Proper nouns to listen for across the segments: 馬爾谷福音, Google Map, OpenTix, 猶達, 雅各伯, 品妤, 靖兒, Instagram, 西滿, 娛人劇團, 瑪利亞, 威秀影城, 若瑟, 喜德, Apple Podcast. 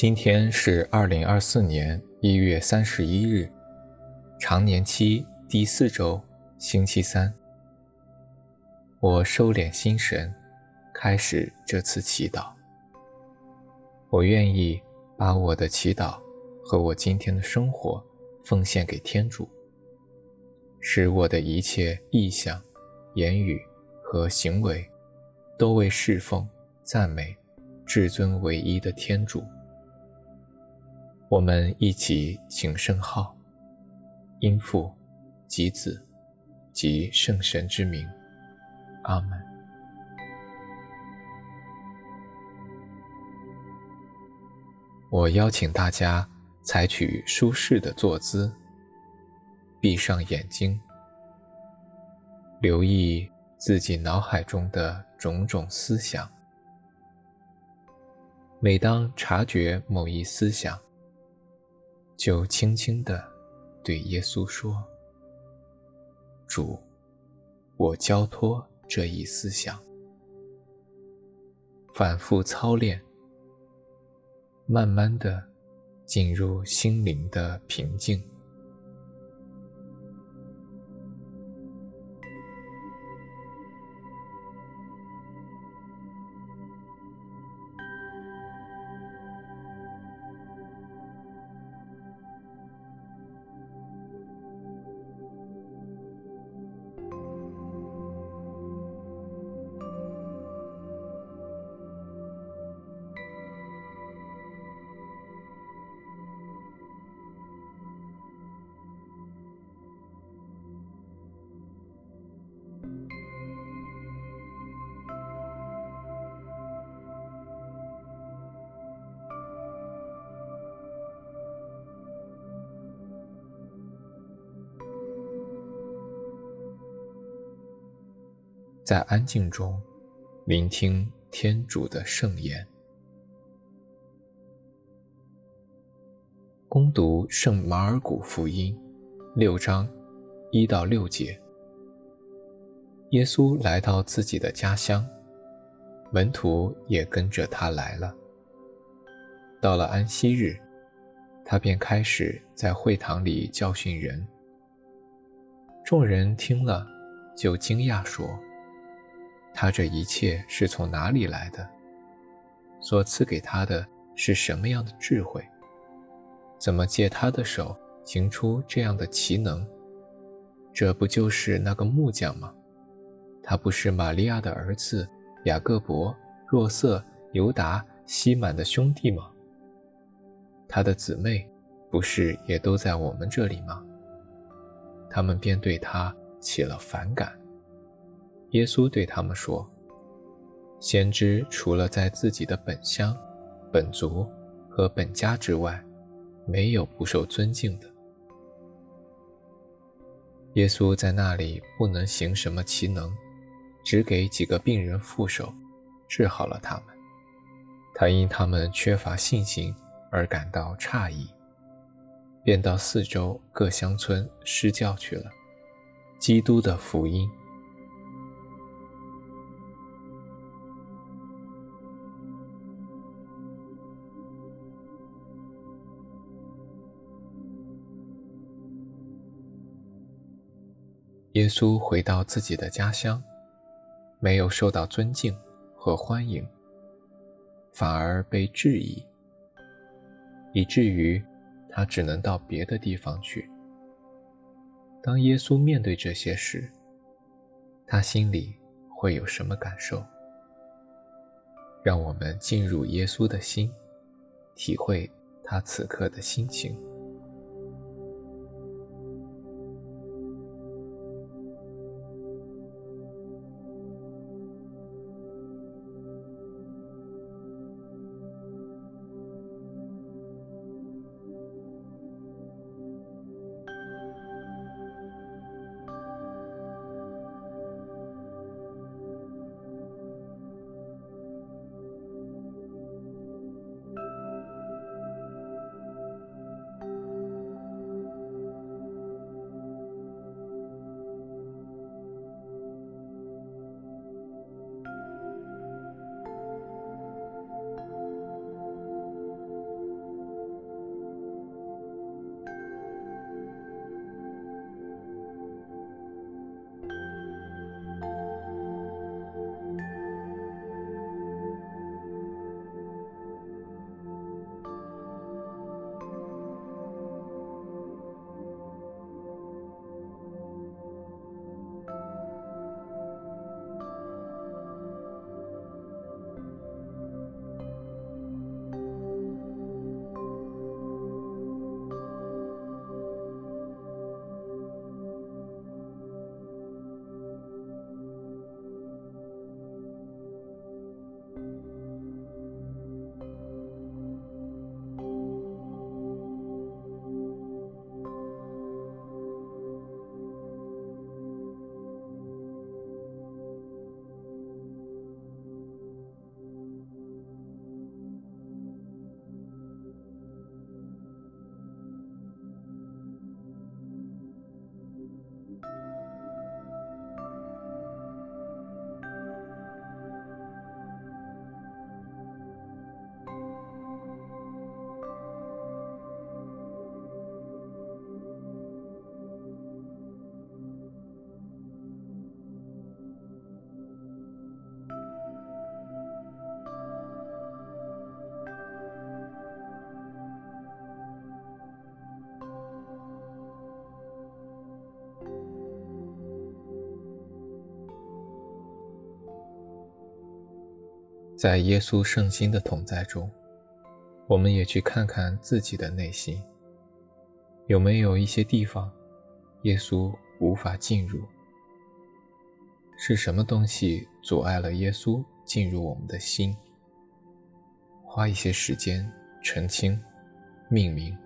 今天是2024年1月31日，常年期第4周，星期三。我收敛心神，开始这次祈祷。我愿意把我的祈祷和我今天的生活奉献给天主，使我的一切意向、言语和行为都为侍奉、赞美至尊唯一的天主。我们一起请圣号，因父及子及圣神之名，阿们。我邀请大家采取舒适的坐姿，闭上眼睛，留意自己脑海中的种种思想。每当察觉某一思想，就轻轻地对耶稣说：主，我交托这一思想。反复操练，慢慢地进入心灵的平静。在安静中聆听天主的圣言，攻读圣马尔谷福音6章1到6节。耶稣来到自己的家乡，门徒也跟着他来了。到了安息日，他便开始在会堂里教训人。众人听了，就惊讶说：他这一切是从哪里来的？所赐给他的是什么样的智慧？怎么借他的手行出这样的奇能？这不就是那个木匠吗？他不是玛利亚的儿子雅各伯、若瑟、犹达、西满的兄弟吗？他的姊妹不是也都在我们这里吗？他们便对他起了反感。耶稣对他们说：先知除了在自己的本乡、本族和本家之外，没有不受尊敬的。耶稣在那里不能行什么奇能，只给几个病人覆手，治好了他们。他因他们缺乏信心而感到诧异，便到四周各乡村施教去了。基督的福音。耶稣回到自己的家乡，没有受到尊敬和欢迎，反而被质疑，以至于他只能到别的地方去。当耶稣面对这些时，他心里会有什么感受？让我们进入耶稣的心，体会他此刻的心情。在耶稣圣心的同在中，我们也去看看自己的内心，有没有一些地方耶稣无法进入？是什么东西阻碍了耶稣进入我们的心？花一些时间澄清、命名。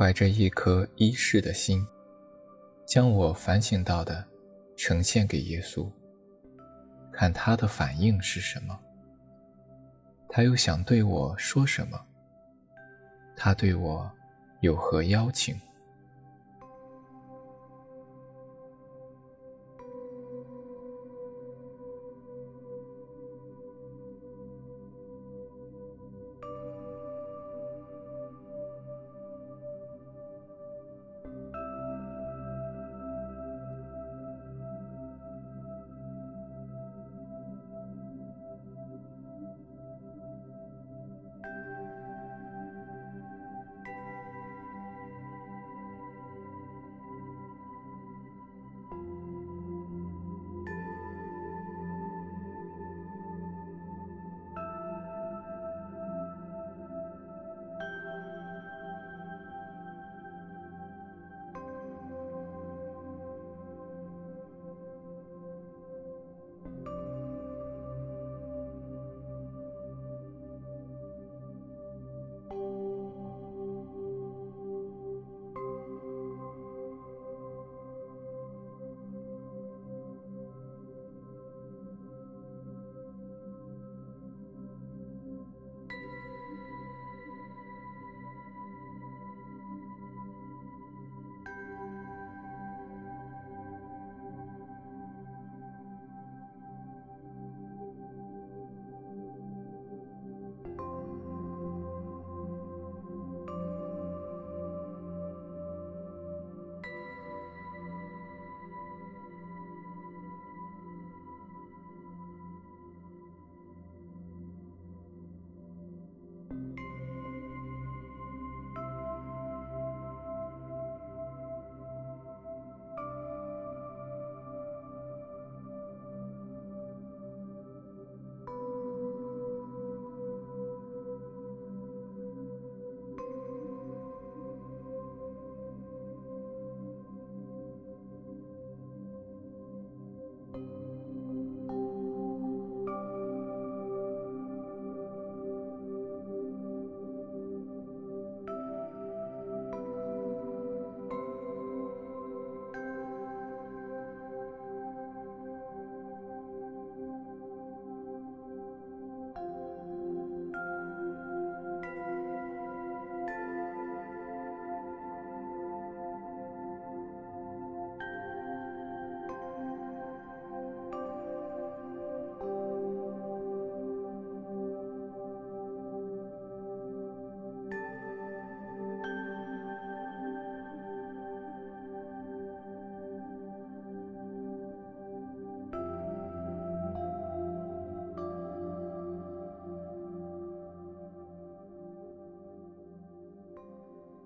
怀着一颗依恃的心，将我反省到的呈现给耶稣，看他的反应是什么，他又想对我说什么，他对我有何邀请。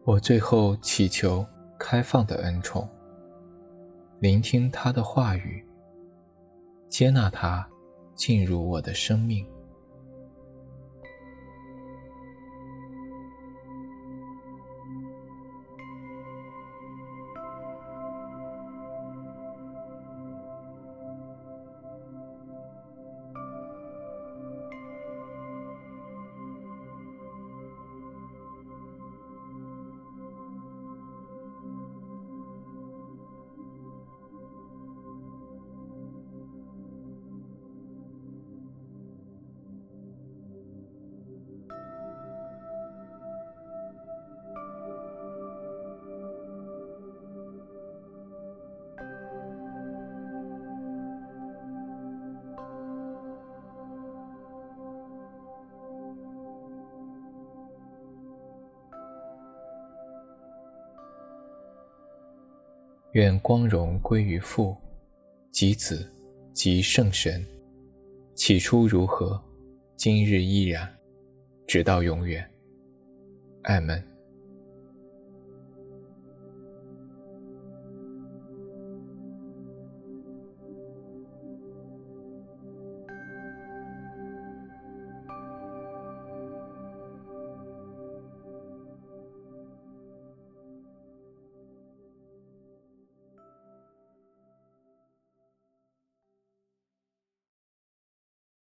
我最后祈求开放的恩宠，聆听他的话语，接纳他进入我的生命。愿光荣归于父及子及圣神，起初如何，今日亦然，直到永远。阿们。